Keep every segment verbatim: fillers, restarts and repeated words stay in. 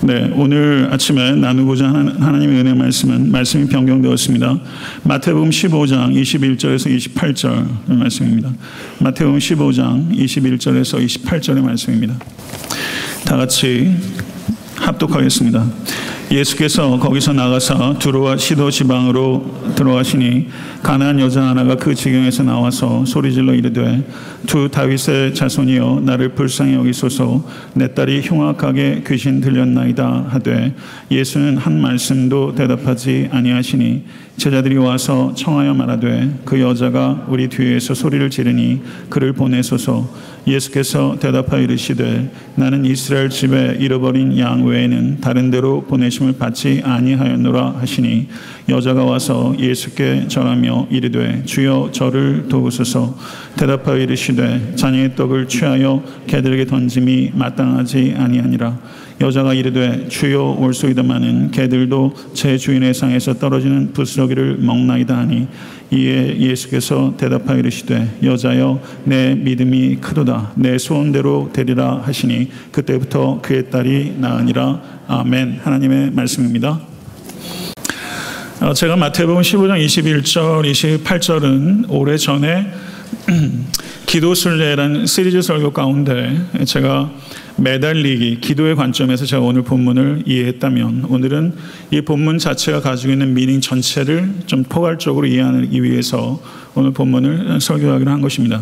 네, 오늘 아침에 나누고자 하는 하나님의 은혜 말씀은 말씀이 변경되었습니다. 마태복음 십오 장 이십일 절에서 이십팔 절 말씀입니다. 마태복음 십오 장 이십일 절에서 이십팔 절의 말씀입니다. 다 같이 합독하겠습니다. 예수께서 거기서 나가사 두로와 시도 지방으로 들어가시니 가나안 여자 하나가 그 지경에서 나와서 소리질러 이르되 두 다윗의 자손이여 나를 불쌍히 여기소서 내 딸이 흉악하게 귀신 들렸나이다 하되 예수는 한 말씀도 대답하지 아니하시니 제자들이 와서 청하여 말하되 그 여자가 우리 뒤에서 소리를 지르니 그를 보내소서. 예수께서 대답하여 이르시되 나는 이스라엘 집에 잃어버린 양 외에는 다른 데로 보내심을 받지 아니하였노라 하시니 여자가 와서 예수께 절하며 이르되 주여 저를 도우소서. 대답하여 이르시되 자녀의 떡을 취하여 개들에게 던짐이 마땅하지 아니하니라. 여자가 이르되 주여 올소이다마는 개들도 제 주인의 상에서 떨어지는 부스러기를 먹나이다 하니 이에 예수께서 대답하여 이르시되 여자여 내 믿음이 크도다 내 소원대로 되리라 하시니 그때부터 그의 딸이 나으니라. 아멘. 하나님의 말씀입니다. 제가 마태복음 십오 장 이십일 절 이십팔 절은 오래전에 기도순례라는 시리즈 설교 가운데 제가 매달리기, 기도의 관점에서 제가 오늘 본문을 이해했다면 오늘은 이 본문 자체가 가지고 있는 미닝 전체를 좀 포괄적으로 이해하기 위해서 오늘 본문을 설교하기로 한 것입니다.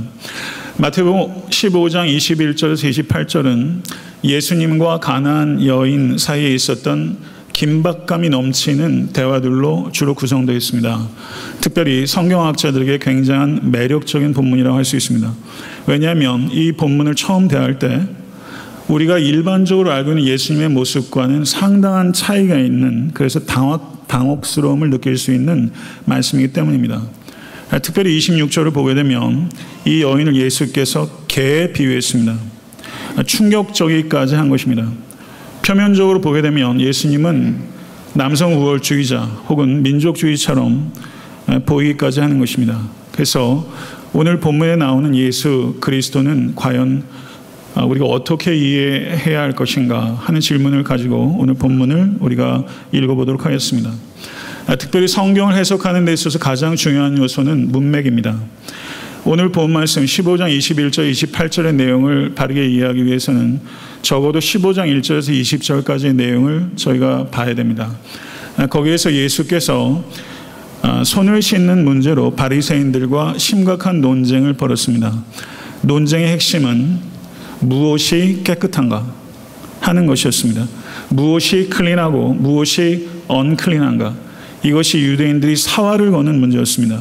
마태복음 십오 장 이십일 절에서 이십팔 절은 예수님과 가나안 여인 사이에 있었던 긴박감이 넘치는 대화들로 주로 구성되어 있습니다. 특별히 성경학자들에게 굉장한 매력적인 본문이라고 할 수 있습니다. 왜냐하면 이 본문을 처음 대할 때 우리가 일반적으로 알고 있는 예수님의 모습과는 상당한 차이가 있는, 그래서 당혹, 당혹스러움을 느낄 수 있는 말씀이기 때문입니다. 특별히 이십육 절을 보게 되면 이 여인을 예수께서 개에 비유했습니다. 충격적이기까지 한 것입니다. 표면적으로 보게 되면 예수님은 남성 우월주의자 혹은 민족주의처럼 보이기까지 하는 것입니다. 그래서 오늘 본문에 나오는 예수 그리스도는 과연 우리가 어떻게 이해해야 할 것인가 하는 질문을 가지고 오늘 본문을 우리가 읽어보도록 하겠습니다. 특별히 성경을 해석하는 데 있어서 가장 중요한 요소는 문맥입니다. 오늘 본 말씀 십오 장 이십일 절 이십팔 절의 내용을 바르게 이해하기 위해서는 적어도 십오 장 일 절에서 이십 절까지의 내용을 저희가 봐야 됩니다. 거기에서 예수께서 손을 씻는 문제로 바리새인들과 심각한 논쟁을 벌였습니다. 논쟁의 핵심은 무엇이 깨끗한가 하는 것이었습니다. 무엇이 클린하고 무엇이 언클린한가, 이것이 유대인들이 사활을 거는 문제였습니다.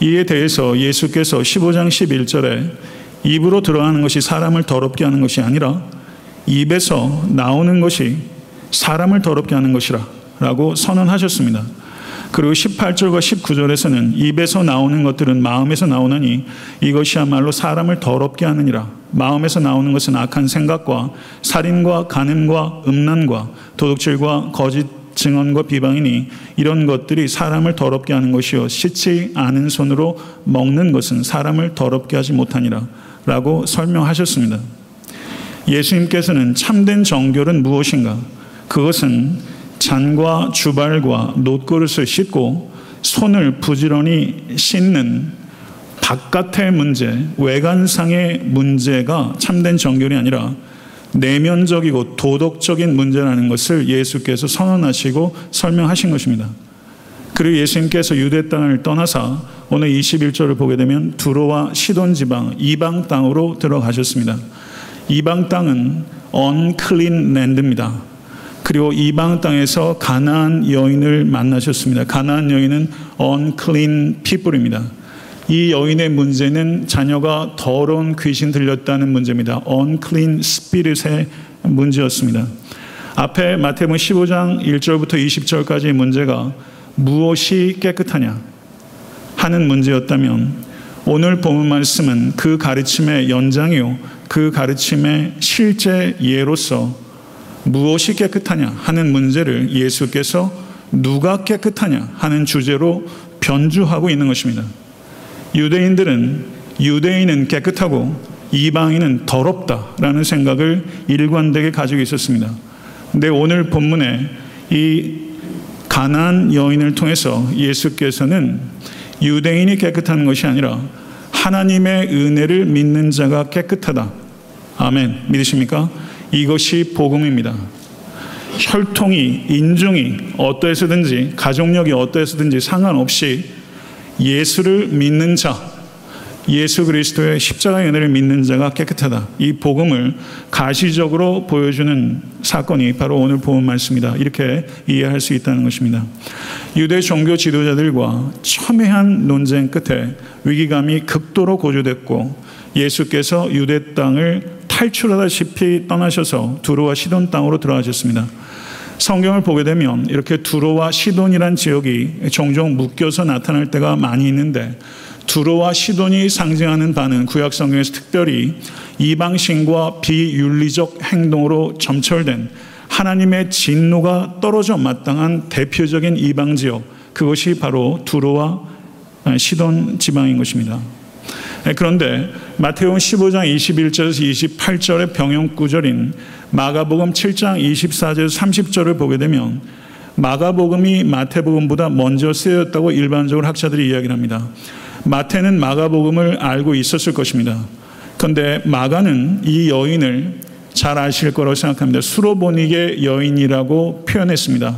이에 대해서 예수께서 십오 장 십일 절에 입으로 들어가는 것이 사람을 더럽게 하는 것이 아니라 입에서 나오는 것이 사람을 더럽게 하는 것이라 라고 선언하셨습니다. 그리고 십팔 절과 십구 절에서는 입에서 나오는 것들은 마음에서 나오느니 이것이야말로 사람을 더럽게 하느니라. 마음에서 나오는 것은 악한 생각과 살인과 간음과 음란과 도둑질과 거짓 증언과 비방이니 이런 것들이 사람을 더럽게 하는 것이요 씻지 않은 손으로 먹는 것은 사람을 더럽게 하지 못하니라 라고 설명하셨습니다. 예수님께서는 참된 정결은 무엇인가? 그것은 잔과 주발과 놋그릇을 씻고 손을 부지런히 씻는 바깥의 문제, 외관상의 문제가 참된 정결이 아니라 내면적이고 도덕적인 문제라는 것을 예수께서 선언하시고 설명하신 것입니다. 그리고 예수님께서 유대 땅을 떠나사 오늘 이십일 절을 보게 되면 두로와 시돈 지방, 이방 땅으로 들어가셨습니다. 이방 땅은 unclean land입니다. 그리고 이방 땅에서 가나안 여인을 만나셨습니다. 가나안 여인은 unclean people입니다. 이 여인의 문제는 자녀가 더러운 귀신 들렸다는 문제입니다. unclean spirit의 문제였습니다. 앞에 마태복음 십오 장 일 절부터 이십 절까지의 문제가 무엇이 깨끗하냐 하는 문제였다면 오늘 본 말씀은 그 가르침의 연장이요 그 가르침의 실제 예로서 무엇이 깨끗하냐 하는 문제를 예수께서 누가 깨끗하냐 하는 주제로 변주하고 있는 것입니다. 유대인들은 유대인은 깨끗하고 이방인은 더럽다라는 생각을 일관되게 가지고 있었습니다. 근데 오늘 본문에 이 가나안 여인을 통해서 예수께서는 유대인이 깨끗한 것이 아니라 하나님의 은혜를 믿는 자가 깨끗하다. 아멘. 믿으십니까? 이것이 복음입니다. 혈통이, 인종이 어떠해서든지, 가족력이 어떠해서든지 상관없이 예수를 믿는 자, 예수 그리스도의 십자가의 은혜를 믿는 자가 깨끗하다. 이 복음을 가시적으로 보여주는 사건이 바로 오늘 본 말씀이다. 이렇게 이해할 수 있다는 것입니다. 유대 종교 지도자들과 첨예한 논쟁 끝에 위기감이 극도로 고조됐고 예수께서 유대 땅을 탈출하다시피 떠나셔서 두로와 시돈 땅으로 들어가셨습니다. 성경을 보게 되면 이렇게 두로와 시돈이란 지역이 종종 묶여서 나타날 때가 많이 있는데, 두로와 시돈이 상징하는 바는 구약 성경에서 특별히 이방신과 비윤리적 행동으로 점철된 하나님의 진노가 떨어져 마땅한 대표적인 이방 지역, 그것이 바로 두로와 시돈 지방인 것입니다. 그런데 마태복음 십오 장 이십일 절에서 이십팔 절의 병영 구절인 마가복음 칠 장 이십사 절에서 삼십 절을 보게 되면 마가복음이 마태복음보다 먼저 쓰여졌다고 일반적으로 학자들이 이야기를 합니다. 마태는 마가복음을 알고 있었을 것입니다. 그런데 마가는 이 여인을 잘 아실 거라고 생각합니다. 수로보닉의 여인이라고 표현했습니다.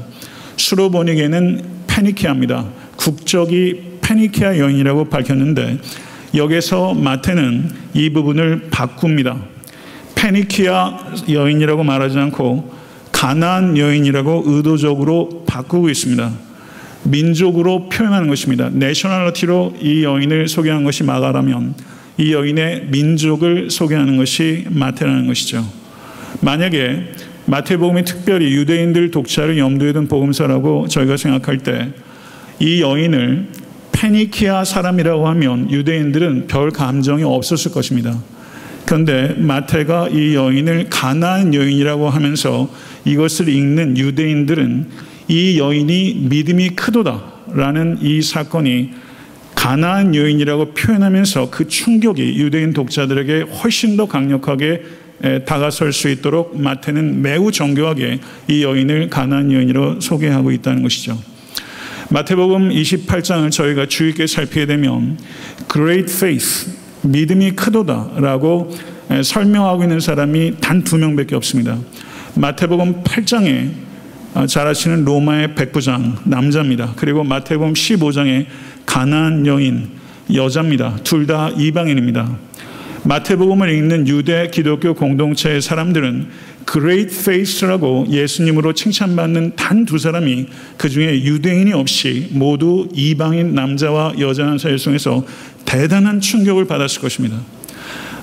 수로보닉에는 페니키아입니다. 국적이 페니키아 여인이라고 밝혔는데 여기서 마태는 이 부분을 바꿉니다. 페니키아 여인이라고 말하지 않고 가나안 여인이라고 의도적으로 바꾸고 있습니다. 민족으로 표현하는 것입니다. 내셔널리티로 이 여인을 소개한 것이 마가라면 이 여인의 민족을 소개하는 것이 마태라는 것이죠. 만약에 마태복음이 특별히 유대인들 독자를 염두에 둔 복음서라고 저희가 생각할 때 이 여인을 페니키아 사람이라고 하면 유대인들은 별 감정이 없었을 것입니다. 그런데 마태가 이 여인을 가나안 여인이라고 하면서 이것을 읽는 유대인들은 이 여인이 믿음이 크도다라는 이 사건이 가나안 여인이라고 표현하면서 그 충격이 유대인 독자들에게 훨씬 더 강력하게 다가설 수 있도록 마태는 매우 정교하게 이 여인을 가나안 여인으로 소개하고 있다는 것이죠. 마태복음 이십팔 장을 저희가 주의 깊게 살피게 되면 Great Faith, 믿음이 크도다라고 설명하고 있는 사람이 단 두 명밖에 없습니다. 마태복음 팔 장에 잘 아시는 로마의 백부장, 남자입니다. 그리고 마태복음 십오 장에 가나안 여인, 여자입니다. 둘 다 이방인입니다. 마태복음을 읽는 유대 기독교 공동체의 사람들은 Great Faith라고 예수님으로 칭찬받는 단 두 사람이 그중에 유대인이 없이 모두 이방인 남자와 여자라는 사실 속에서 대단한 충격을 받았을 것입니다.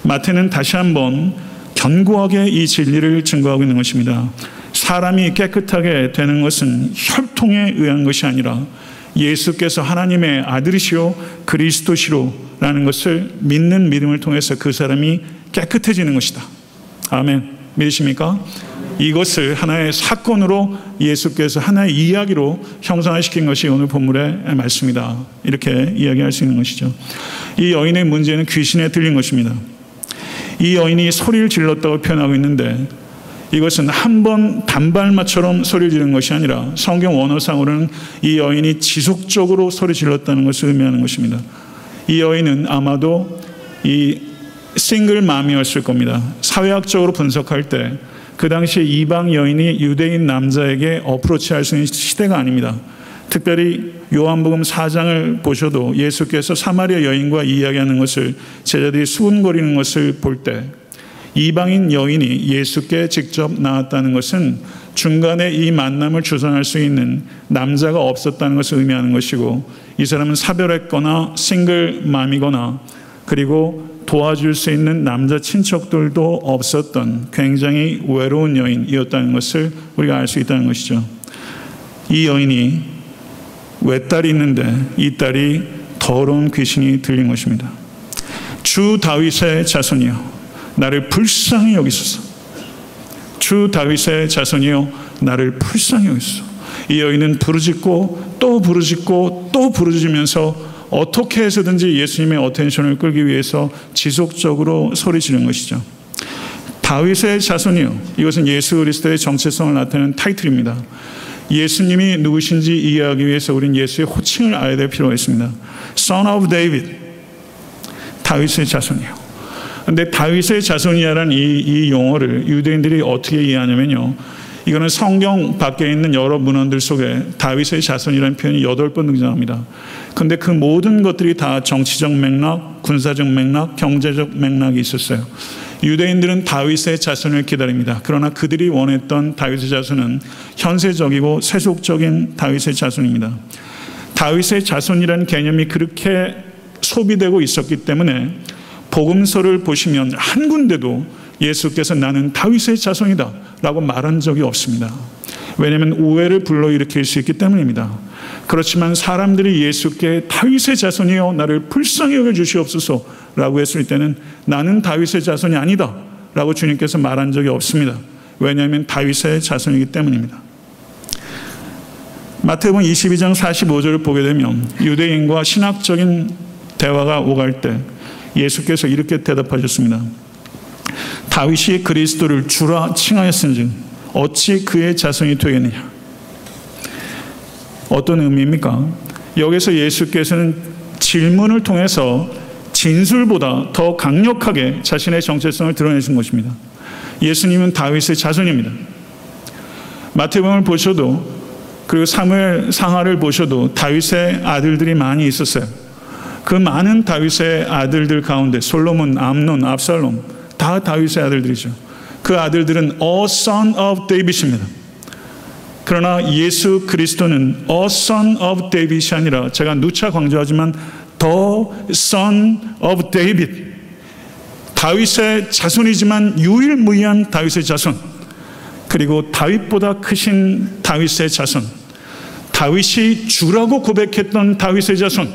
마태는 다시 한번 견고하게 이 진리를 증거하고 있는 것입니다. 사람이 깨끗하게 되는 것은 혈통에 의한 것이 아니라 예수께서 하나님의 아들이시오 그리스도시로라는 것을 믿는 믿음을 통해서 그 사람이 깨끗해지는 것이다. 아멘. 믿으십니까? 이것을 하나의 사건으로 예수께서 하나의 이야기로 형상화시킨 것이 오늘 본문의 말씀이다. 이렇게 이야기할 수 있는 것이죠. 이 여인의 문제는 귀신에 들린 것입니다. 이 여인이 소리를 질렀다고 표현하고 있는데 이것은 한 번 단발마처럼 소리를 지른 것이 아니라 성경 원어상으로는 이 여인이 지속적으로 소리 질렀다는 것을 의미하는 것입니다. 이 여인은 아마도 이 싱글맘이었을 겁니다. 사회학적으로 분석할 때 그 당시 이방 여인이 유대인 남자에게 어프로치할 수 있는 시대가 아닙니다. 특별히 요한복음 사 장을 보셔도 예수께서 사마리아 여인과 이야기하는 것을 제자들이 수군거리는 것을 볼 때 이방인 여인이 예수께 직접 나왔다는 것은 중간에 이 만남을 주선할 수 있는 남자가 없었다는 것을 의미하는 것이고, 이 사람은 사별했거나 싱글맘이거나 그리고 도와줄 수 있는 남자 친척들도 없었던 굉장히 외로운 여인이었다는 것을 우리가 알 수 있다는 것이죠. 이 여인이 외딸이 있는데 이 딸이 더러운 귀신이 들린 것입니다. 주 다윗의 자손이여 나를 불쌍히 여기소서. 주 다윗의 자손이여 나를 불쌍히 여기소서. 이 여인은 부르짖고 또 부르짖고 또 부르짖으면서 어떻게 해서든지 예수님의 어텐션을 끌기 위해서 지속적으로 소리 지른 것이죠. 다윗의 자손이요. 이것은 예수 그리스도의 정체성을 나타내는 타이틀입니다. 예수님이 누구신지 이해하기 위해서 우린 예수의 호칭을 알아야 될 필요가 있습니다. Son of David, 다윗의 자손이요. 근데 다윗의 자손이야라는 이, 이 용어를 유대인들이 어떻게 이해하냐면요, 이거는 성경 밖에 있는 여러 문헌들 속에 다윗의 자손이라는 표현이 여덟 번 등장합니다. 근데 그 모든 것들이 다 정치적 맥락, 군사적 맥락, 경제적 맥락이 있었어요. 유대인들은 다윗의 자손을 기다립니다. 그러나 그들이 원했던 다윗의 자손은 현세적이고 세속적인 다윗의 자손입니다. 다윗의 자손이라는 개념이 그렇게 소비되고 있었기 때문에 복음서를 보시면 한 군데도 예수께서 나는 다윗의 자손이다 라고 말한 적이 없습니다. 왜냐하면 오해를 불러일으킬 수 있기 때문입니다. 그렇지만 사람들이 예수께 다윗의 자손이여 나를 불쌍히 여겨주시옵소서 라고 했을 때는 나는 다윗의 자손이 아니다 라고 주님께서 말한 적이 없습니다. 왜냐하면 다윗의 자손이기 때문입니다. 마태복음 이십이 장 사십오 절을 보게 되면 유대인과 신학적인 대화가 오갈 때 예수께서 이렇게 대답하셨습니다. 다윗이 그리스도를 주라 칭하였은즉 어찌 그의 자손이 되겠느냐. 어떤 의미입니까? 여기서 예수께서는 질문을 통해서 진술보다 더 강력하게 자신의 정체성을 드러내신 것입니다. 예수님은 다윗의 자손입니다. 마태복음을 보셔도 그리고 사무엘 상하를 보셔도 다윗의 아들들이 많이 있었어요. 그 많은 다윗의 아들들 가운데 솔로몬, 암논, 압살롬 다 다윗의 아들들이죠. 그 아들들은 A Son of David입니다. 그러나 예수 그리스도는 A Son of David이 아니라 제가 누차 강조하지만 The Son of David, 다윗의 자손이지만 유일무이한 다윗의 자손, 그리고 다윗보다 크신 다윗의 자손, 다윗이 주라고 고백했던 다윗의 자손,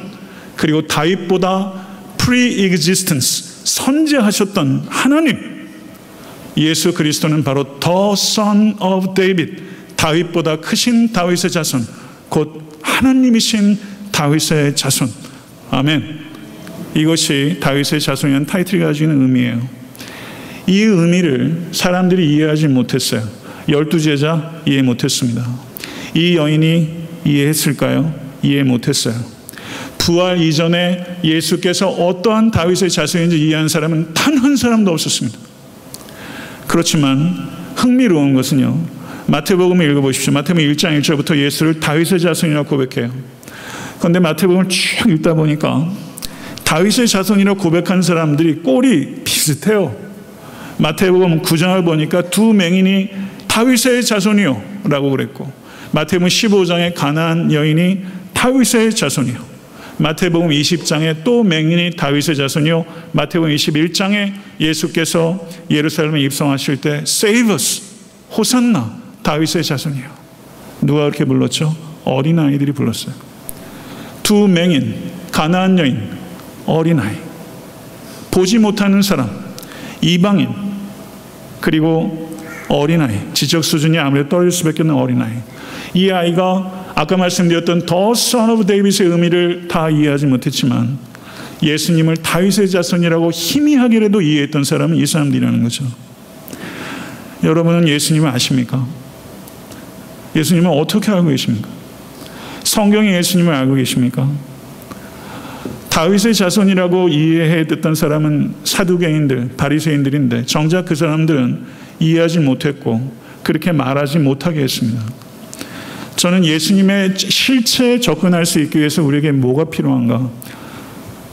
그리고 다윗보다 pre-existence, 선재하셨던 하나님, 예수 그리스도는 바로 The Son of David, 다윗보다 크신 다윗의 자손, 곧 하나님이신 다윗의 자손. 아멘. 이것이 다윗의 자손이라는 타이틀이 가지는 의미예요. 이 의미를 사람들이 이해하지 못했어요. 열두 제자 이해 못했습니다. 이 여인이 이해했을까요? 이해 못했어요. 부활 이전에 예수께서 어떠한 다윗의 자손인지 이해한 사람은 단 한 사람도 없었습니다. 그렇지만 흥미로운 것은요, 마태복음을 읽어보십시오. 마태복음 일 장 일 절부터 예수를 다윗의 자손이라고 고백해요. 그런데 마태복음을 쭉 읽다 보니까 다윗의 자손이라고 고백한 사람들이 꼴이 비슷해요. 마태복음 구 장을 보니까 두 맹인이 다윗의 자손이요 라고 그랬고, 마태복음 십오 장에 가나안 여인이 다윗의 자손이요, 마태복음 이십 장에 또 맹인이 다윗의 자손이요, 마태복음 이십일 장에 예수께서 예루살렘에 입성하실 때 Save us, 호산나, 다윗의 자손이요. 누가 그렇게 불렀죠? 어린아이들이 불렀어요. 두 맹인, 가나안 여인, 어린아이, 보지 못하는 사람, 이방인, 그리고 어린아이, 지적 수준이 아무래도 떨어질 수밖에 없는 어린아이, 이 아이가 아까 말씀드렸던 The Son of David의 의미를 다 이해하지 못했지만 예수님을 다윗의 자손이라고 희미하게라도 이해했던 사람은 이 사람들이라는 거죠. 여러분은 예수님을 아십니까? 예수님을 어떻게 알고 계십니까? 성경에 예수님을 알고 계십니까? 다윗의 자손이라고 이해했던 사람은 사두개인들, 바리새인들인데 정작 그 사람들은 이해하지 못했고 그렇게 말하지 못하게 했습니다. 저는 예수님의 실체에 접근할 수 있기 위해서 우리에게 뭐가 필요한가?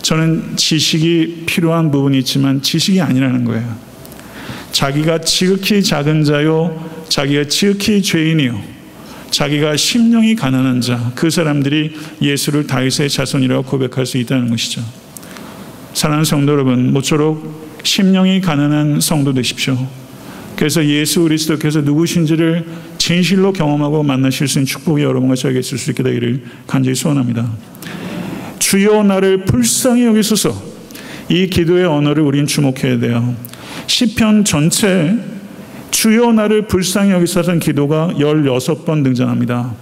저는 지식이 필요한 부분이 있지만 지식이 아니라는 거예요. 자기가 지극히 작은 자요, 자기가 지극히 죄인이요, 자기가 심령이 가난한 자, 그 사람들이 예수를 다윗의 자손이라고 고백할 수 있다는 것이죠. 사랑하는 성도 여러분, 모쪼록 심령이 가난한 성도 되십시오. 그래서 예수 그리스도께서 누구신지를 진실로 경험하고 만나실 수 있는 축복이 여러분과 저에게 있을 수 있게 되기를 간절히 소원합니다. 주여 나를 불쌍히 여기소서, 이 기도의 언어를 우린 주목해야 돼요. 시편 전체에 주여 나를 불쌍히 여기소서는 기도가 열여섯 번 등장합니다.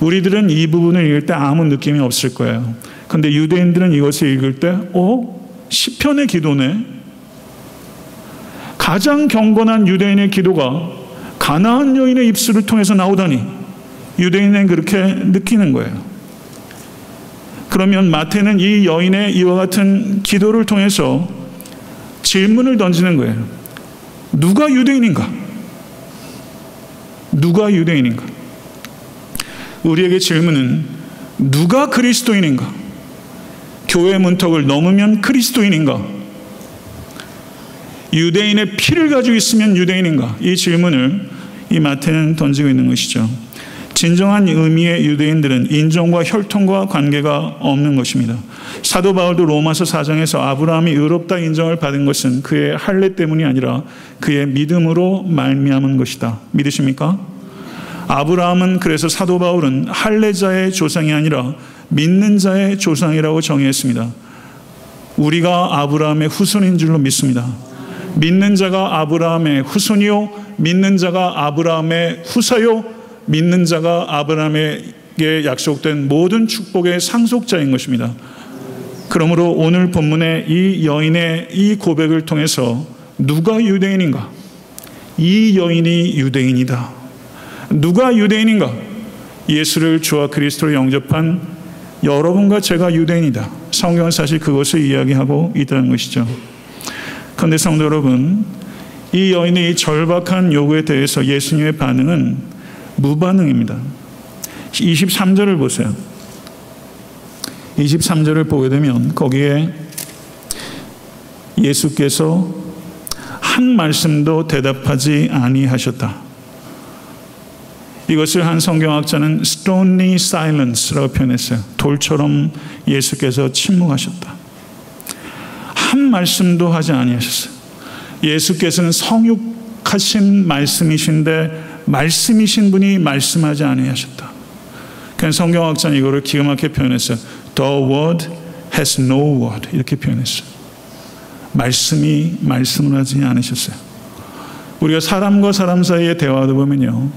우리들은 이 부분을 읽을 때 아무 느낌이 없을 거예요. 근데 유대인들은 이것을 읽을 때 어? 시편의 기도네? 가장 경건한 유대인의 기도가 가나안 여인의 입술을 통해서 나오다니 유대인은 그렇게 느끼는 거예요. 그러면 마태는 이 여인의 이와 같은 기도를 통해서 질문을 던지는 거예요. 누가 유대인인가? 누가 유대인인가? 우리에게 질문은 누가 그리스도인인가? 교회 문턱을 넘으면 그리스도인인가? 유대인의 피를 가지고 있으면 유대인인가? 이 질문을 이 마태는 던지고 있는 것이죠. 진정한 의미의 유대인들은 인종과 혈통과 관계가 없는 것입니다. 사도 바울도 로마서 사 장에서 아브라함이 의롭다 인정을 받은 것은 그의 할례 때문이 아니라 그의 믿음으로 말미암은 것이다. 믿으십니까? 아브라함은 그래서 사도 바울은 할례자의 조상이 아니라 믿는 자의 조상이라고 정의했습니다. 우리가 아브라함의 후손인 줄로 믿습니다. 믿는 자가 아브라함의 후손이요, 믿는 자가 아브라함의 후사요, 믿는 자가 아브라함에게 약속된 모든 축복의 상속자인 것입니다. 그러므로 오늘 본문의 이 여인의 이 고백을 통해서 누가 유대인인가? 이 여인이 유대인이다. 누가 유대인인가? 예수를 주와 그리스도로 영접한 여러분과 제가 유대인이다. 성경은 사실 그것을 이야기하고 있다는 것이죠. 그런데 성도 여러분, 이 여인의 이 절박한 요구에 대해서 예수님의 반응은 무반응입니다. 이십삼 절을 보세요. 이십삼 절을 보게 되면 거기에 예수께서 한 말씀도 대답하지 아니하셨다. 이것을 한 성경학자는 stony silence라고 표현했어요. 돌처럼 예수께서 침묵하셨다. 한 말씀도 하지 아니하셨어요. 예수께서는 성육하신 말씀이신데 말씀이신 분이 말씀하지 아니하셨다. 그냥 성경학자는 이거를 기가 막히게 표현했어요. The word has no word. 이렇게 표현했어요. 말씀이 말씀을 하지 않으셨어요. 우리가 사람과 사람 사이의 대화도 보면요,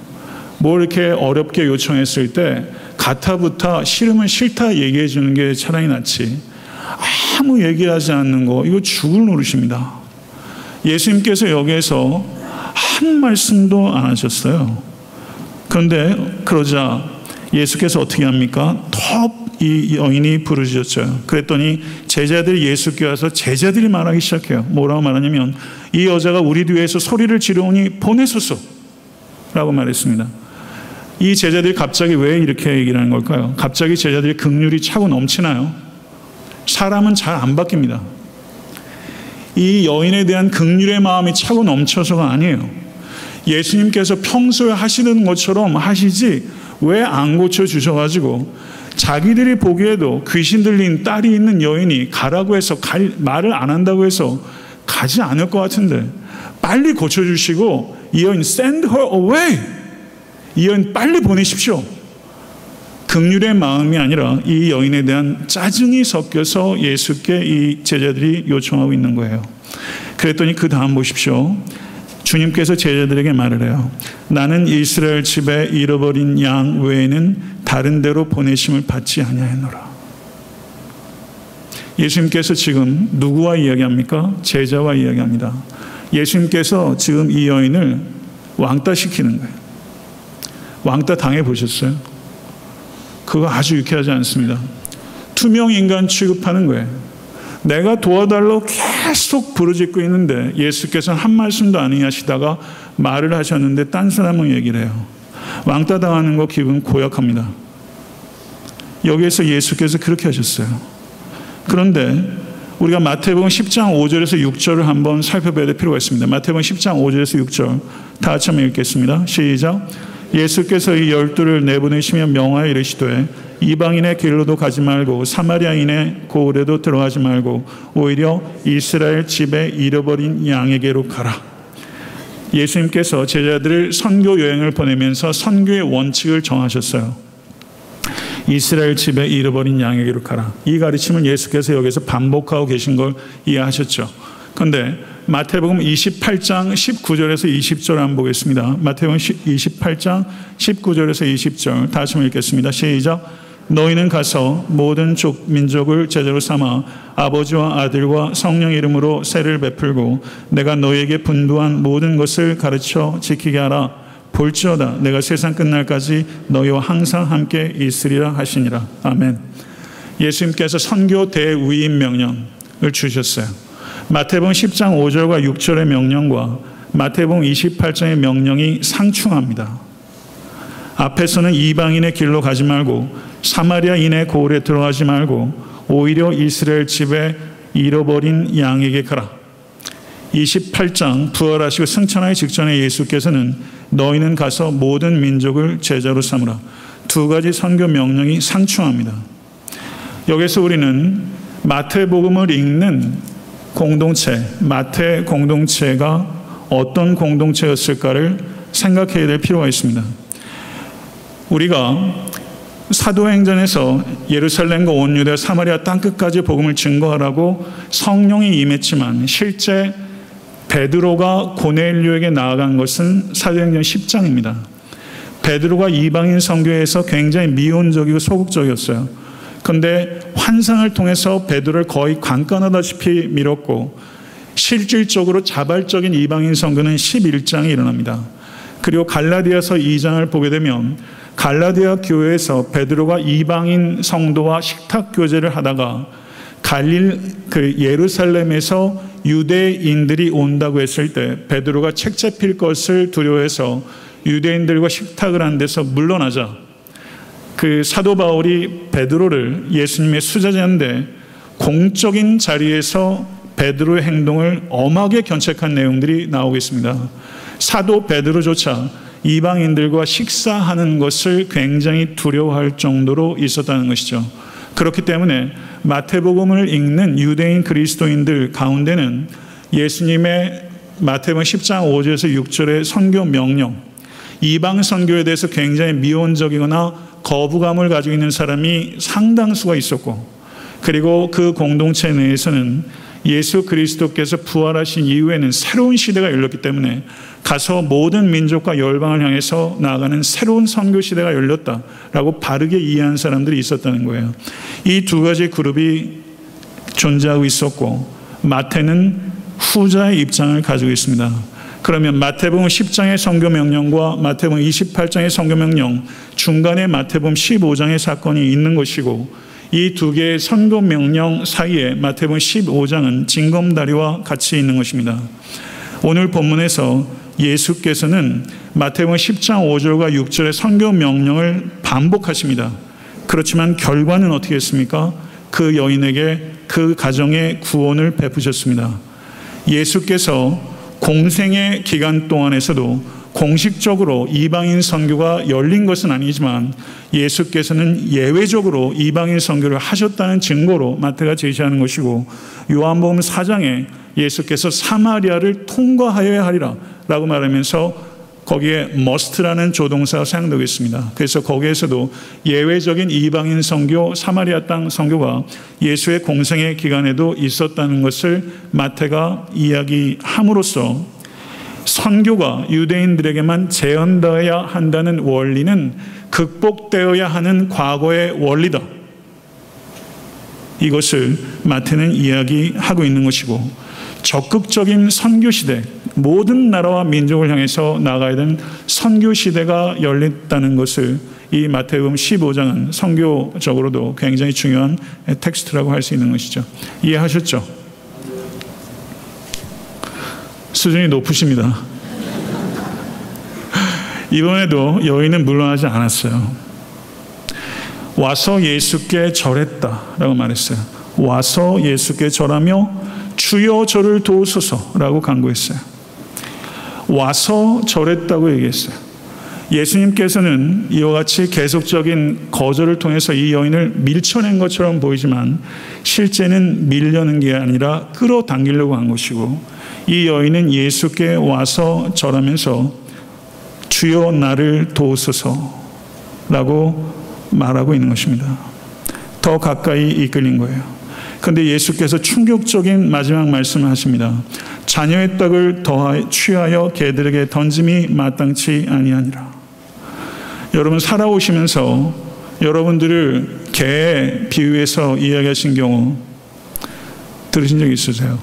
뭘 이렇게 어렵게 요청했을 때 가타부타 싫으면 싫다 얘기해 주는 게 차라리 낫지, 아무 얘기하지 않는 거, 이거 죽을 노릇입니다. 예수님께서 여기에서 한 말씀도 안 하셨어요. 그런데 그러자 예수께서 어떻게 합니까? 더 이 여인이 부르짖었죠. 그랬더니 제자들이 예수께 와서 제자들이 말하기 시작해요. 뭐라고 말하냐면, 이 여자가 우리 뒤에서 소리를 지르오니 보내소서 라고 말했습니다. 이 제자들이 갑자기 왜 이렇게 얘기를 하는 걸까요? 갑자기 제자들이 긍휼이 차고 넘치나요? 사람은 잘 안 바뀝니다. 이 여인에 대한 긍휼의 마음이 차고 넘쳐서가 아니에요. 예수님께서 평소에 하시는 것처럼 하시지 왜 안 고쳐주셔가지고 자기들이 보기에도 귀신 들린 딸이 있는 여인이 가라고 해서 갈, 말을 안 한다고 해서 가지 않을 것 같은데, 빨리 고쳐주시고 이 여인 send her away, 이 여인 빨리 보내십시오. 긍휼의 마음이 아니라 이 여인에 대한 짜증이 섞여서 예수께 이 제자들이 요청하고 있는 거예요. 그랬더니 그 다음 보십시오. 주님께서 제자들에게 말을 해요. 나는 이스라엘 집에 잃어버린 양 외에는 다른 데로 보내심을 받지 아니하였노라. 예수님께서 지금 누구와 이야기합니까? 제자와 이야기합니다. 예수님께서 지금 이 여인을 왕따시키는 거예요. 왕따 당해보셨어요? 그거 아주 유쾌하지 않습니다. 투명인간 취급하는 거예요. 내가 도와달라고 계속 부르짖고 있는데 예수께서는 한 말씀도 아니하시다가 말을 하셨는데 딴 사람은 얘기를 해요. 왕따 당하는 거 기분 고약합니다. 여기에서 예수께서 그렇게 하셨어요. 그런데 우리가 마태복음 십 장 오 절에서 육 절을 한번 살펴봐야 될 필요가 있습니다. 마태복음 십 장 오 절에서 육 절 다 같이 한번 읽겠습니다. 시작! 예수께서 이 열두를 내보내시며 명하여 이르시되 이방인의 길로도 가지 말고 사마리아인의 고을에도 들어가지 말고 오히려 이스라엘 집에 잃어버린 양에게로 가라. 예수님께서 제자들을 선교 여행을 보내면서 선교의 원칙을 정하셨어요. 이스라엘 집에 잃어버린 양에게로 가라. 이 가르침을 예수께서 여기서 반복하고 계신 걸 이해하셨죠. 그런데 마태복음 이십팔 장 십구 절에서 이십 절 한번 보겠습니다. 마태복음 이십팔 장 십구 절에서 이십 절 다시 한번 읽겠습니다. 시작! 너희는 가서 모든 족 민족을 제자로 삼아 아버지와 아들과 성령의 이름으로 세를 베풀고 내가 너희에게 분부한 모든 것을 가르쳐 지키게 하라. 볼지어다 내가 세상 끝날까지 너희와 항상 함께 있으리라 하시니라. 아멘. 예수님께서 선교 대위임 명령을 주셨어요. 마태복음 십 장 오 절과 육 절의 명령과 마태복음 이십팔 장의 명령이 상충합니다. 앞에서는 이방인의 길로 가지 말고 사마리아인의 고을에 들어가지 말고 오히려 이스라엘 집에 잃어버린 양에게 가라. 이십팔 장 부활하시고 승천하기 직전에 예수께서는 너희는 가서 모든 민족을 제자로 삼으라. 두 가지 선교 명령이 상충합니다. 여기서 우리는 마태복음을 읽는 공동체, 마태 공동체가 어떤 공동체였을까를 생각해야 될 필요가 있습니다. 우리가 사도행전에서 예루살렘과 온 유대와 사마리아 땅끝까지 복음을 증거하라고 성령이 임했지만 실제 베드로가 고넬료에게 나아간 것은 사도행전 십 장입니다. 베드로가 이방인 선교에서 굉장히 미온적이고 소극적이었어요. 그런데 환상을 통해서 베드로를 거의 강간하다시피 밀었고 실질적으로 자발적인 이방인 선교는 십일 장이 일어납니다. 그리고 갈라디아서 이 장을 보게 되면 갈라디아 교회에서 베드로가 이방인 성도와 식탁 교제를 하다가 갈릴 그 예루살렘에서 유대인들이 온다고 했을 때 베드로가 책 잡힐 것을 두려워해서 유대인들과 식탁을 한 데서 물러나자 그 사도 바울이 베드로를 예수님의 수제자인데 공적인 자리에서 베드로의 행동을 엄하게 견책한 내용들이 나오고 있습니다. 사도 베드로조차 이방인들과 식사하는 것을 굉장히 두려워할 정도로 있었다는 것이죠. 그렇기 때문에 마태복음을 읽는 유대인 그리스도인들 가운데는 예수님의 마태복음 십 장 오 절에서 육 절의 선교 명령, 이방 선교에 대해서 굉장히 미온적이거나 거부감을 가지고 있는 사람이 상당수가 있었고, 그리고 그 공동체 내에서는 예수 그리스도께서 부활하신 이후에는 새로운 시대가 열렸기 때문에 가서 모든 민족과 열방을 향해서 나아가는 새로운 선교 시대가 열렸다라고 바르게 이해한 사람들이 있었다는 거예요. 이 두 가지 그룹이 존재하고 있었고 마태는 후자의 입장을 가지고 있습니다. 그러면 마태복음 십 장의 선교 명령과 마태복음 이십팔 장의 선교 명령 중간에 마태복음 십오 장의 사건이 있는 것이고 이 두 개의 선교 명령 사이에 마태복음 십오 장은 징검다리와 같이 있는 것입니다. 오늘 본문에서 예수께서는 마태복음 십 장 오 절과 육 절의 선교 명령을 반복하십니다. 그렇지만 결과는 어떻게 했습니까? 그 여인에게 그 가정의 구원을 베푸셨습니다. 예수께서 공생의 기간 동안에서도 공식적으로 이방인 선교가 열린 것은 아니지만 예수께서는 예외적으로 이방인 선교를 하셨다는 증거로 마태가 제시하는 것이고 요한복음 사 장에 예수께서 사마리아를 통과하여야 하리라 라고 말하면서 거기에 must라는 조동사가 사용되고 있습니다. 그래서 거기에서도 예외적인 이방인 선교, 사마리아 땅 선교가 예수의 공생의 기간에도 있었다는 것을 마태가 이야기함으로써 선교가 유대인들에게만 제한되어야 한다는 원리는 극복되어야 하는 과거의 원리다. 이것을 마태는 이야기하고 있는 것이고 적극적인 선교시대, 모든 나라와 민족을 향해서 나가야 되는 선교시대가 열렸다는 것을 이 마태복음 십오 장은 선교적으로도 굉장히 중요한 텍스트라고 할 수 있는 것이죠. 이해하셨죠? 수준이 높으십니다. 이번에도 여인은 물러나지 않았어요. 와서 예수께 절했다라고 말했어요. 와서 예수께 절하며 주여 저를 도우소서라고 간구했어요. 와서 절했다고 얘기했어요. 예수님께서는 이와 같이 계속적인 거절을 통해서 이 여인을 밀쳐낸 것처럼 보이지만 실제는 밀려는 게 아니라 끌어당기려고 한 것이고 이 여인은 예수께 와서 절하면서 주여 나를 도우소서라고 말하고 있는 것입니다. 더 가까이 이끌린 거예요. 그런데 예수께서 충격적인 마지막 말씀을 하십니다. 자녀의 떡을 더 취하여 개들에게 던짐이 마땅치 아니하니라. 여러분 살아오시면서 여러분들을 개에 비유해서 이야기하신 경우 들으신 적 있으세요?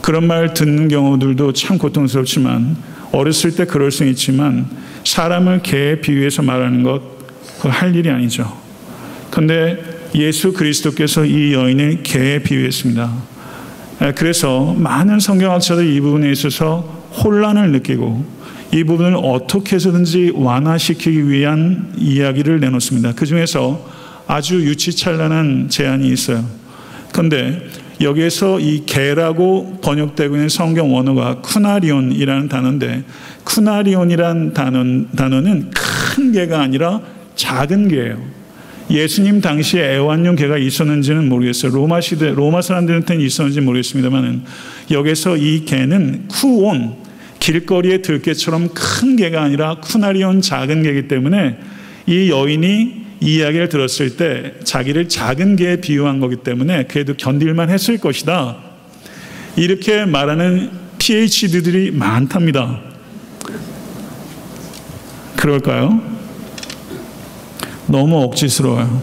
그런 말 듣는 경우들도 참 고통스럽지만, 어렸을 때 그럴 수는 있지만, 사람을 개에 비유해서 말하는 것, 그거 할 일이 아니죠. 그런데 예수 그리스도께서 이 여인을 개에 비유했습니다. 그래서 많은 성경학자들이 이 부분에 있어서 혼란을 느끼고 이 부분을 어떻게 해서든지 완화시키기 위한 이야기를 내놓습니다. 그 중에서 아주 유치찬란한 제안이 있어요. 그런데 여기에서 이 개라고 번역되고 있는 성경 원어가 쿠나리온이라는 단어인데, 쿠나리온이라는 단어, 단어는 큰 개가 아니라 작은 개예요. 예수님 당시에 애완용 개가 있었는지는 모르겠어요. 로마 시대, 로마 사람들한테는 있었는지 모르겠습니다만은, 여기서 이 개는 쿠온, 길거리의 들개처럼 큰 개가 아니라 쿠나리온, 작은 개이기 때문에 이 여인이 이 이야기를 들었을 때 자기를 작은 개에 비유한 거기 때문에 그래도 견딜만 했을 것이다, 이렇게 말하는 피에이치디들이 많답니다. 그럴까요? 너무 억지스러워요.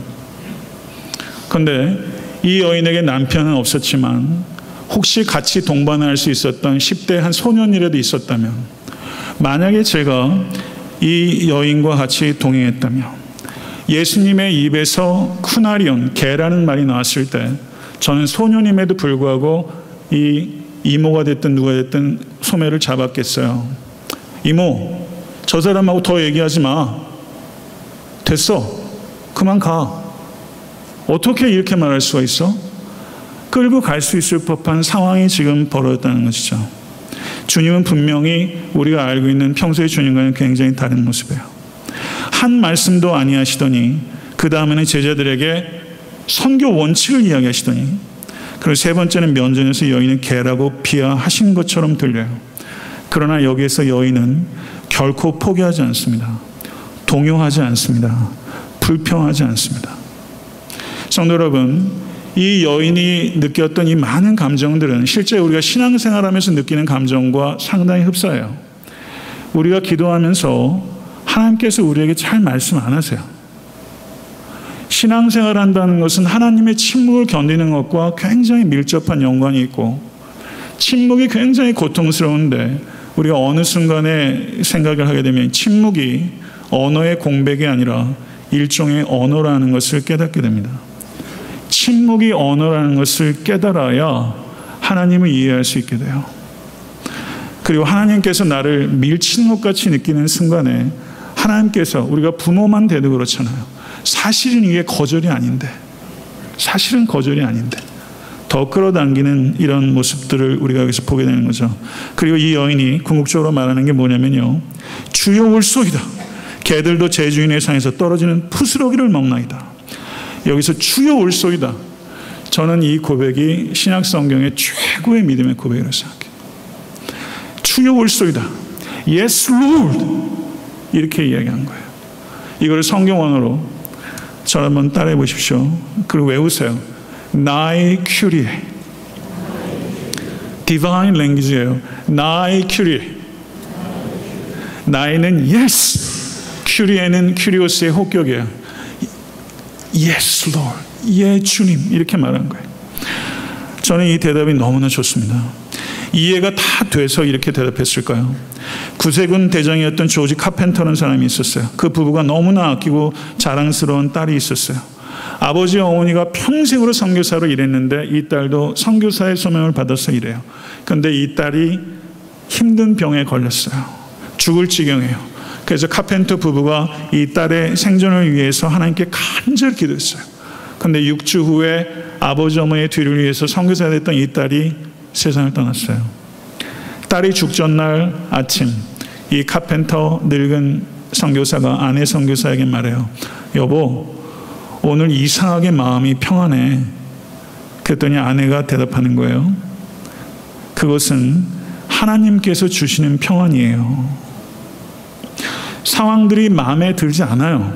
그런데 이 여인에게 남편은 없었지만, 혹시 같이 동반할 수 있었던 십 대 한 소년이라도 있었다면, 만약에 제가 이 여인과 같이 동행했다면, 예수님의 입에서 쿠나리온, 개라는 말이 나왔을 때 저는 소년임에도 불구하고 이 이모가 됐든 누가 됐든 소매를 잡았겠어요. 이모, 저 사람하고 더 얘기하지 마. 됐어. 그만 가. 어떻게 이렇게 말할 수가 있어? 끌고 갈 수 있을 법한 상황이 지금 벌어졌다는 것이죠. 주님은 분명히 우리가 알고 있는 평소의 주님과는 굉장히 다른 모습이에요. 한 말씀도 아니하시더니, 그 다음에는 제자들에게 선교 원칙을 이야기하시더니, 그리고 세 번째는 면전에서 여인은 개라고 비하하신 것처럼 들려요. 그러나 여기에서 여인은 결코 포기하지 않습니다. 동요하지 않습니다. 불평하지 않습니다. 성도 여러분, 이 여인이 느꼈던 이 많은 감정들은 실제 우리가 신앙생활하면서 느끼는 감정과 상당히 흡사해요. 우리가 기도하면서 하나님께서 우리에게 잘 말씀 안 하세요. 신앙생활한다는 것은 하나님의 침묵을 견디는 것과 굉장히 밀접한 연관이 있고, 침묵이 굉장히 고통스러운데 우리가 어느 순간에 생각을 하게 되면 침묵이 언어의 공백이 아니라 일종의 언어라는 것을 깨닫게 됩니다. 침묵이 언어라는 것을 깨달아야 하나님을 이해할 수 있게 돼요. 그리고 하나님께서 나를 밀치는 것 같이 느끼는 순간에, 하나님께서, 우리가 부모만 돼도 그렇잖아요. 사실은 이게 거절이 아닌데, 사실은 거절이 아닌데 더 끌어당기는 이런 모습들을 우리가 여기서 보게 되는 거죠. 그리고 이 여인이 궁극적으로 말하는 게 뭐냐면요, 주여 올소이다, 개들도 제 주인의 상에서 떨어지는 푸스러기를 먹나이다. 여기서 주여 올소이다, 저는 이 고백이 신약성경의 최고의 믿음의 고백이라고 생각해요. 주여 올소이다, Yes Lord, 이렇게 이야기한 거예요. 이걸 성경 언어로 저를 한번 따라해 보십시오. 그리고 외우세요. 나의 큐리에, 디바인 랭귀지예요. 나의 큐리에, 나이는 Yes, 큐리에는 큐리오스의 호격이에요. Yes, Lord. 예, 주님. 이렇게 말한 거예요. 저는 이 대답이 너무나 좋습니다. 이해가 다 돼서 이렇게 대답했을까요? 구세군 대장이었던 조지 카펜터라는 사람이 있었어요. 그 부부가 너무나 아끼고 자랑스러운 딸이 있었어요. 아버지 어머니가 평생으로 선교사로 일했는데 이 딸도 선교사의 소명을 받아서 일해요. 그런데 이 딸이 힘든 병에 걸렸어요. 죽을 지경이에요. 그래서 카펜터 부부가 이 딸의 생존을 위해서 하나님께 간절히 기도했어요. 그런데 육 주 후에 아버지 어머니의 뒤를 위해서 선교사 됐던 이 딸이 세상을 떠났어요. 딸이 죽던 날 아침, 이 카펜터 늙은 선교사가 아내 선교사에게 말해요. 여보, 오늘 이상하게 마음이 평안해. 그랬더니 아내가 대답하는 거예요. 그것은 하나님께서 주시는 평안이에요. 상황들이 마음에 들지 않아요.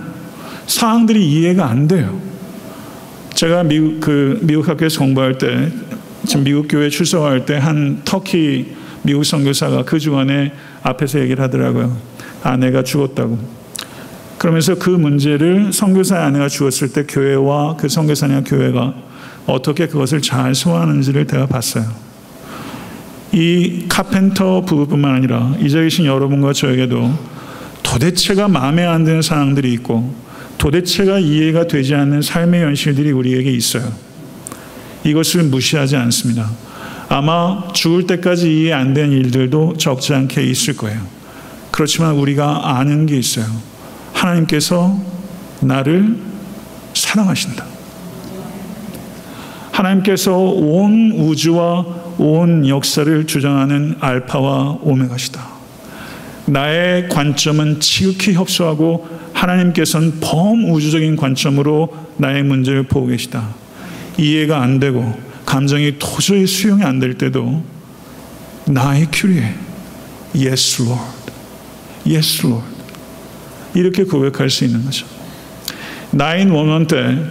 상황들이 이해가 안 돼요. 제가 미국, 그 미국 학교에서 공부할 때, 지금 미국 교회 출석할 때 한 터키 미국 선교사가 그 중간에 앞에서 얘기를 하더라고요. 아내가 죽었다고. 그러면서 그 문제를 선교사의 아내가 주었을 때 교회와 그 선교사냐 교회가 어떻게 그것을 잘 소화하는지를 제가 봤어요. 이 카펜터 부부뿐만 아니라 이 자리에 계신 여러분과 저에게도 도대체가 마음에 안 드는 사항들이 있고 도대체가 이해가 되지 않는 삶의 현실들이 우리에게 있어요. 이것을 무시하지 않습니다. 아마 죽을 때까지 이해 안 된 일들도 적지 않게 있을 거예요. 그렇지만 우리가 아는 게 있어요. 하나님께서 나를 사랑하신다. 하나님께서 온 우주와 온 역사를 주장하는 알파와 오메가시다. 나의 관점은 지극히 협소하고 하나님께서는 범우주적인 관점으로 나의 문제를 보고 계시다. 이해가 안 되고 감정이 도저히 수용이 안 될 때도 나의 큐리에 Yes, Lord. Yes, Lord. 이렇게 고백할 수 있는 거죠. 나인일일 때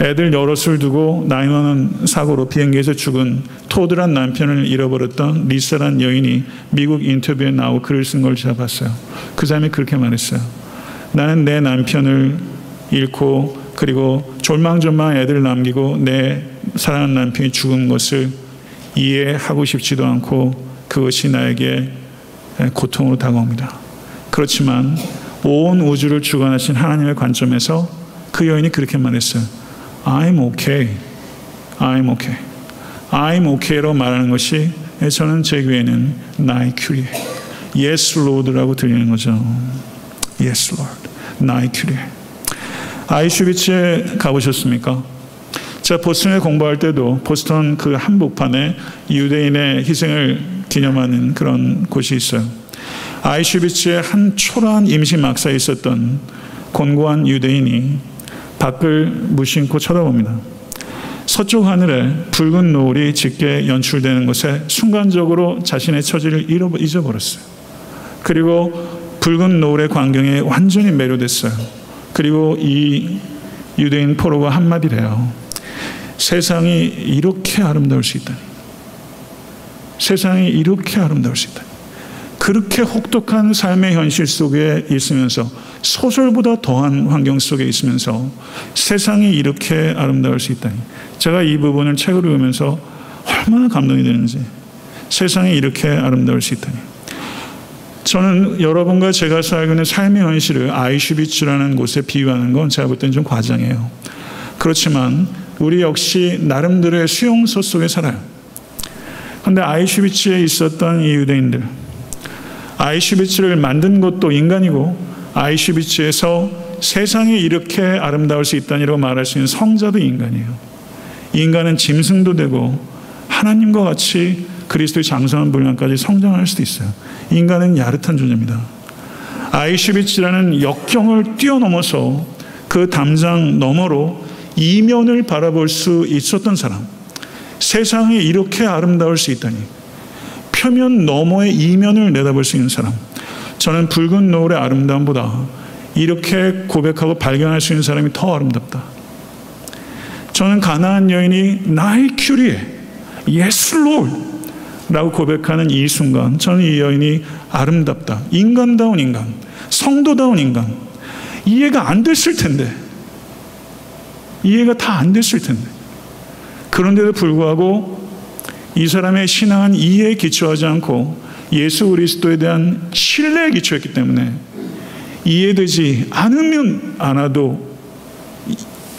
애들 여럿을 두고 나인일일 사고로 비행기에서 죽은 토드란 남편을 잃어버렸던 리사란 여인이 미국 인터뷰에 나오고 글을 쓴 걸 제가 봤어요. 그 사람이 그렇게 말했어요. 나는 내 남편을 잃고 그리고 졸망졸망 애들을 남기고 내 사랑하는 남편이 죽은 것을 이해하고 싶지도 않고 그것이 나에게 고통으로 다가옵니다. 그렇지만 온 우주를 주관하신 하나님의 관점에서 그 여인이 그렇게 말했어요. I'm okay. I'm okay. I'm okay로 말하는 것이 저는 제 귀에는 나의 큐리에 Yes, Lord라고 들리는 거죠. Yes, Lord. 나의 큐리에. 아이슈비츠에 가보셨습니까? 제가 보스턴에 공부할 때도 보스턴 그 한복판에 유대인의 희생을 기념하는 그런 곳이 있어요. 아이슈비츠의 한 초라한 임시 막사에 있었던 곤고한 유대인이 밖을 무심코 쳐다봅니다. 서쪽 하늘에 붉은 노을이 짙게 연출되는 것에 순간적으로 자신의 처지를 잊어버렸어요. 그리고 붉은 노을의 광경에 완전히 매료됐어요. 그리고 이 유대인 포로가 한마디래요. 세상이 이렇게 아름다울 수 있다니. 세상이 이렇게 아름다울 수 있다니. 그렇게 혹독한 삶의 현실 속에 있으면서 소설보다 더한 환경 속에 있으면서 세상이 이렇게 아름다울 수 있다니. 제가 이 부분을 책을 읽으면서 얼마나 감동이 되는지. 세상이 이렇게 아름다울 수 있다니. 저는 여러분과 제가 살고 있는 삶의 현실을 아이슈비츠라는 곳에 비유하는 건 제가 볼 때는 좀 과장해요. 그렇지만 우리 역시 나름대로의 수용소 속에 살아요. 그런데 아이슈비츠에 있었던 이 유대인들, 아이슈비츠를 만든 것도 인간이고 아이슈비츠에서 세상이 이렇게 아름다울 수 있다니라고 말할 수 있는 성자도 인간이에요. 인간은 짐승도 되고 하나님과 같이 그리스도의 장성한 분량까지 성장할 수도 있어요. 인간은 야릇한 존재입니다. 아이슈비츠라는 역경을 뛰어넘어서 그 담장 너머로 이면을 바라볼 수 있었던 사람. 세상이 이렇게 아름다울 수 있다니. 표면 너머의 이면을 내다볼 수 있는 사람. 저는 붉은 노을의 아름다움보다 이렇게 고백하고 발견할 수 있는 사람이 더 아름답다. 저는 가나안 여인이 나의 큐리에 Yes, Lord 라고 고백하는 이 순간 저는 이 여인이 아름답다. 인간다운 인간, 성도다운 인간. 이해가 안 됐을 텐데. 이해가 다 안 됐을 텐데. 그런데도 불구하고 이 사람의 신앙은 이해에 기초하지 않고 예수 그리스도에 대한 신뢰에 기초했기 때문에 이해되지 않으면 않아도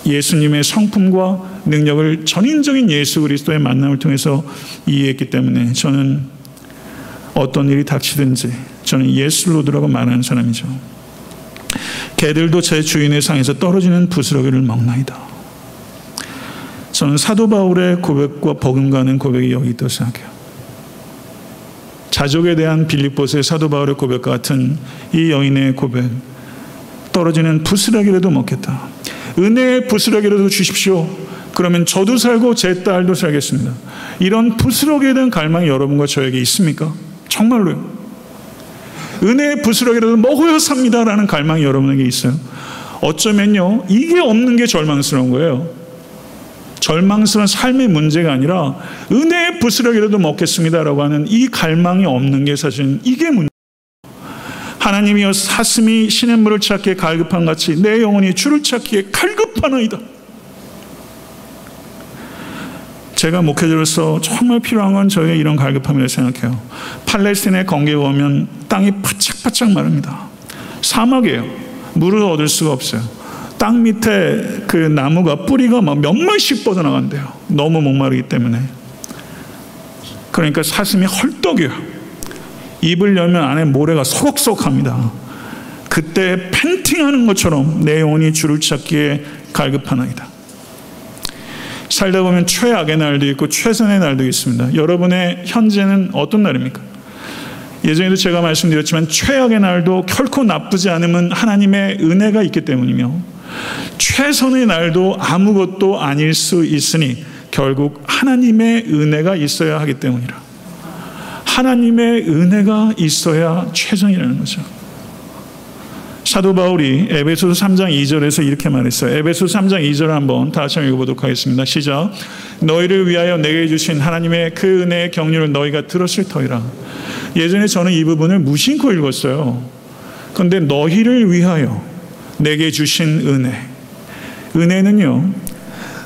예수님의 성품과 능력을 전인적인 예수 그리스도의 만남을 통해서 이해했기 때문에 저는 어떤 일이 닥치든지 저는 예스 로드라고 말하는 사람이죠. 개들도 제 주인의 상에서 떨어지는 부스러기를 먹나이다. 저는 사도 바울의 고백과 버금가는 고백이 여기 있다고 생각해요. 자족에 대한 빌립보서의 사도 바울의 고백과 같은 이 여인의 고백, 떨어지는 부스러기라도 먹겠다. 은혜의 부스러기라도 주십시오. 그러면 저도 살고 제 딸도 살겠습니다. 이런 부스러기에 대한 갈망이 여러분과 저에게 있습니까? 정말로요. 은혜의 부스러기라도 먹어야 삽니다라는 갈망이 여러분에게 있어요. 어쩌면요, 이게 없는 게 절망스러운 거예요. 절망스러운 삶의 문제가 아니라 은혜의 부스러기라도 먹겠습니다라고 하는 이 갈망이 없는 게 사실은 이게 문제예요. 하나님이여 사슴이 시냇물을 찾기에 갈급함 같이 내 영혼이 주를 찾기에 갈급하나이다. 제가 목회자로서 정말 필요한 건 저희의 이런 갈급함이라고 생각해요. 팔레스틴의 건기에 오면 땅이 바짝바짝 마릅니다. 사막이에요. 물을 얻을 수가 없어요. 땅 밑에 그 나무가 뿌리가 막 몇 마리씩 뻗어나간대요. 너무 목마르기 때문에. 그러니까 사슴이 헐떡이에요. 입을 열면 안에 모래가 서걱서걱합니다. 그때 팬팅하는 것처럼 내 영혼이 주를 찾기에 갈급하나이다. 살다 보면 최악의 날도 있고 최선의 날도 있습니다. 여러분의 현재는 어떤 날입니까? 예전에도 제가 말씀드렸지만 최악의 날도 결코 나쁘지 않으면 하나님의 은혜가 있기 때문이며 최선의 날도 아무것도 아닐 수 있으니 결국 하나님의 은혜가 있어야 하기 때문이라. 하나님의 은혜가 있어야 최선이라는 거죠. 사도 바울이 에베소서 삼 장 이 절에서 이렇게 말했어요. 에베소서 삼 장 이 절 한번 다시 한번 읽어보도록 하겠습니다. 시작. 너희를 위하여 내게 주신 하나님의 그 은혜의 경륜을 너희가 들었을 터이라. 예전에 저는 이 부분을 무심코 읽었어요. 그런데 너희를 위하여 내게 주신 은혜. 은혜는요,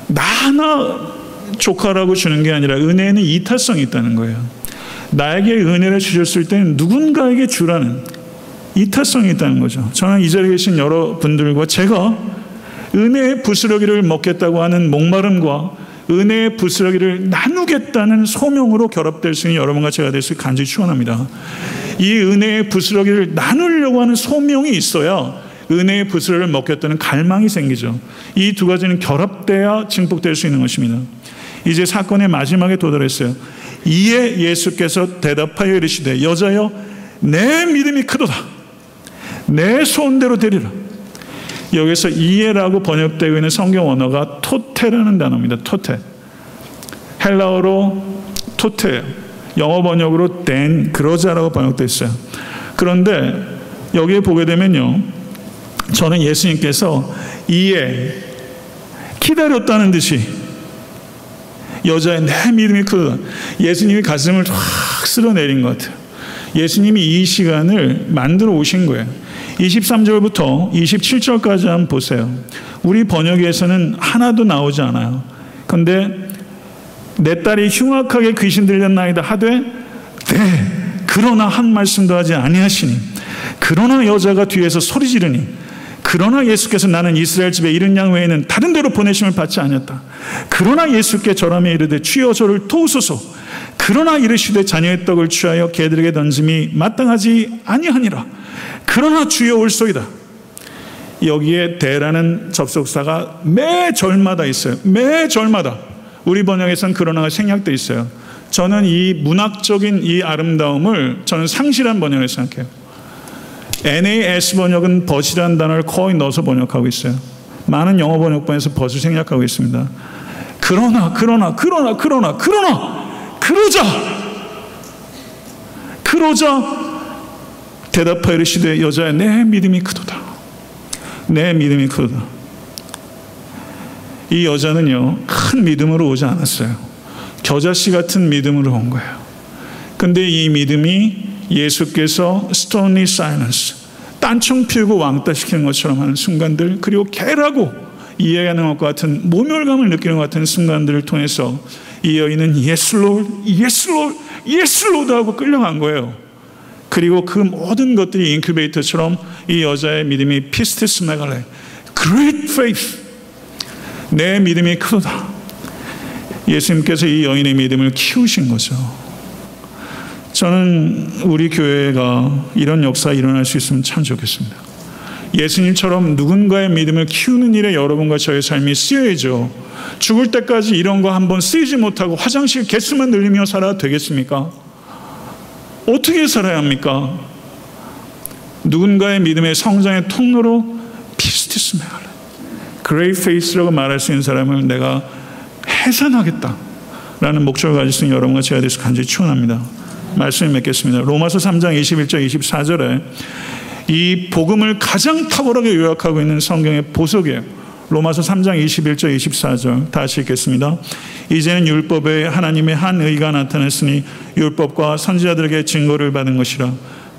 나 하나 조카라고 주는 게 아니라 은혜에는 이타성이 있다는 거예요. 나에게 은혜를 주셨을 때는 누군가에게 주라는 이타성이 있다는 거죠. 저는 이 자리에 계신 여러분들과 제가 은혜의 부스러기를 먹겠다고 하는 목마름과 은혜의 부스러기를 나누겠다는 소명으로 결합될 수 있는 여러분과 제가 될 수 있게 간절히 축원합니다. 이 은혜의 부스러기를 나누려고 하는 소명이 있어야 은혜의 부스러기를 먹겠다는 갈망이 생기죠. 이 두 가지는 결합돼야 증폭될 수 있는 것입니다. 이제 사건의 마지막에 도달했어요. 이에 예수께서 대답하여 이르시되 여자여 내 믿음이 크도다. 내 소원대로 되리라. 여기서 이해라고 번역되고 있는 성경 언어가 토테라는 단어입니다. 토테. 헬라어로 토테예요. 영어 번역으로 된 그러자라고 번역되어 있어요. 그런데 여기에 보게 되면요. 저는 예수님께서 이해, 기다렸다는 듯이 여자의 내 믿음이 크다. 예수님이 가슴을 확 쓸어내린 것 같아요. 예수님이 이 시간을 만들어 오신 거예요. 이십삼 절부터 이십칠 절까지 한번 보세요. 우리 번역에서는 하나도 나오지 않아요. 그런데 내 딸이 흉악하게 귀신 들렸나이다 하되 네, 그러나 한 말씀도 하지 아니하시니 그러나 여자가 뒤에서 소리 지르니 그러나 예수께서 나는 이스라엘 집에 이른 양 외에는 다른 데로 보내심을 받지 않았다. 그러나 예수께 절하며 이르되 주여 저를 도우소서. 그러나 이르시되 자녀의 떡을 취하여 개들에게 던짐이 마땅하지 아니하니라. 그러나 주여 올소이다. 여기에 대라는 접속사가 매 절마다 있어요. 매 절마다. 우리 번역에서는 그러나가 생략되어 있어요. 저는 이 문학적인 이 아름다움을 저는 상실한 번역이라고 생각해요. 엔 에이 에스 번역은 벗이라는 단어를 거의 넣어서 번역하고 있어요. 많은 영어 번역본에서 벗을 생략하고 있습니다. 그러나 그러나 그러나 그러나 그러나 그러자 그러자 대답하여 이르시되 여자야 내 믿음이 크도다. 내 믿음이 크도다. 이 여자는요 큰 믿음으로 오지 않았어요. 겨자씨 같은 믿음으로 온 거예요. 근데 이 믿음이 예수께서 stony silence 딴청 피우고 왕따시키는 것처럼 하는 순간들 그리고 개라고 이해하는 것과 같은 모멸감을 느끼는 것 같은 순간들을 통해서 이 여인은 Yes Lord, Yes Lord, Yes Lord 하고 끌려간 거예요. 그리고 그 모든 것들이 인큐베이터처럼 이 여자의 믿음이 피스티스 메갈레 Great Faith 내 믿음이 크도다. 예수님께서 이 여인의 믿음을 키우신 거죠. 저는 우리 교회가 이런 역사가 일어날 수 있으면 참 좋겠습니다. 예수님처럼 누군가의 믿음을 키우는 일에 여러분과 저의 삶이 쓰여야죠. 죽을 때까지 이런 거 한번 쓰이지 못하고 화장실 개수만 늘리며 살아도 되겠습니까? 어떻게 살아야 합니까? 누군가의 믿음의 성장의 통로로 피스티스 메갈레 그레이 페이스라고 말할 수 있는 사람을 내가 해산하겠다라는 목적을 가질 수 있는 여러분과 제가 되어서 간절히 추원합니다. 말씀을 맺겠습니다. 로마서 삼 장 이십일 절 이십사 절에 이 복음을 가장 탁월하게 요약하고 있는 성경의 보석이에요. 로마서 삼 장 이십일 절 이십사 절 다시 읽겠습니다. 이제는 율법에 하나님의 한 의가 나타났으니 율법과 선지자들에게 증거를 받은 것이라.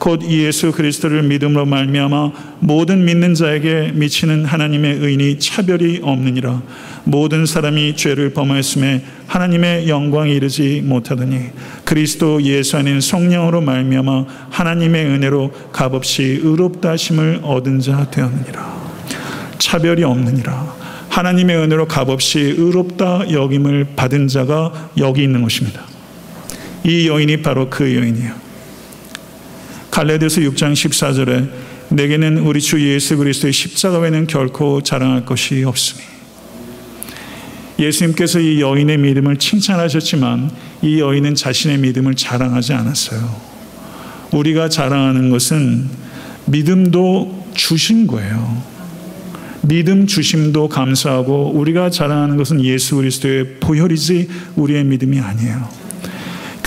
곧 예수 그리스도를 믿음으로 말미암아 모든 믿는 자에게 미치는 하나님의 의인이 차별이 없느니라. 모든 사람이 죄를 범하였음에 하나님의 영광에 이르지 못하더니 그리스도 예수 안인 성령으로 말미암아 하나님의 은혜로 값없이 의롭다 하심을 얻은 자 되었느니라. 차별이 없느니라. 하나님의 은혜로 값없이 의롭다 여김을 받은 자가 여기 있는 것입니다. 이 여인이 바로 그 여인이에요. 갈라디아서 육 장 십사 절에 내게는 우리 주 예수 그리스도의 십자가 외에는 결코 자랑할 것이 없으니, 예수님께서 이 여인의 믿음을 칭찬하셨지만 이 여인은 자신의 믿음을 자랑하지 않았어요. 우리가 자랑하는 것은 믿음도 주신 거예요. 믿음 주심도 감사하고 우리가 자랑하는 것은 예수 그리스도의 보혈이지 우리의 믿음이 아니에요.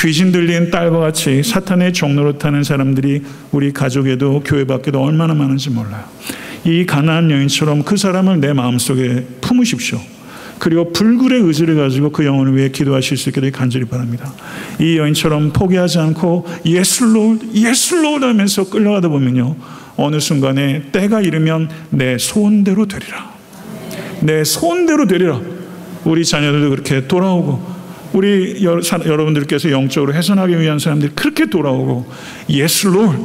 귀신 들린 딸과 같이 사탄의 종로로 타는 사람들이 우리 가족에도 교회 밖에도 얼마나 많은지 몰라요. 이 가난한 여인처럼 그 사람을 내 마음속에 품으십시오. 그리고 불굴의 의지를 가지고 그 영혼을 위해 기도하실 수 있기를 간절히 바랍니다. 이 여인처럼 포기하지 않고 예술로 예술로 하면서 끌려가다 보면요, 어느 순간에 때가 이르면 내 소원대로 되리라. 내 소원대로 되리라. 우리 자녀들도 그렇게 돌아오고, 우리 여러분들께서 영적으로 해산하기 위한 사람들이 그렇게 돌아오고, Yes, Lord,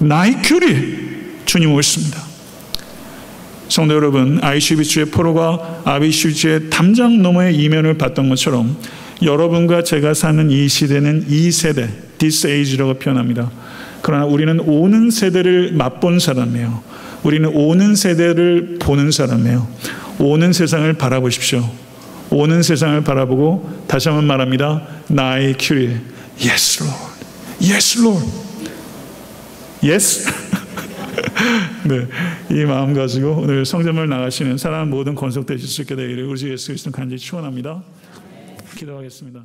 나의 큐리, 주님 오셨습니다. 성도 여러분, 아이슈비츠의 포로가 아비슈비츠의 담장 너머의 이면을 봤던 것처럼 여러분과 제가 사는 이 시대는 이 세대, this age라고 표현합니다. 그러나 우리는 오는 세대를 맛본 사람이에요. 우리는 오는 세대를 보는 사람이에요. 오는 세상을 바라보십시오. 오는 세상을 바라보고 다시 한번 말합니다. 나의 큐리. Yes, Lord. Yes, Lord. Yes. 네, 이 마음 가지고 오늘 성전을 나가시는 사람 모든 건속되실 수 있게 되기를 우리 주 예수 그리스도 간절히 축원합니다. 기도하겠습니다.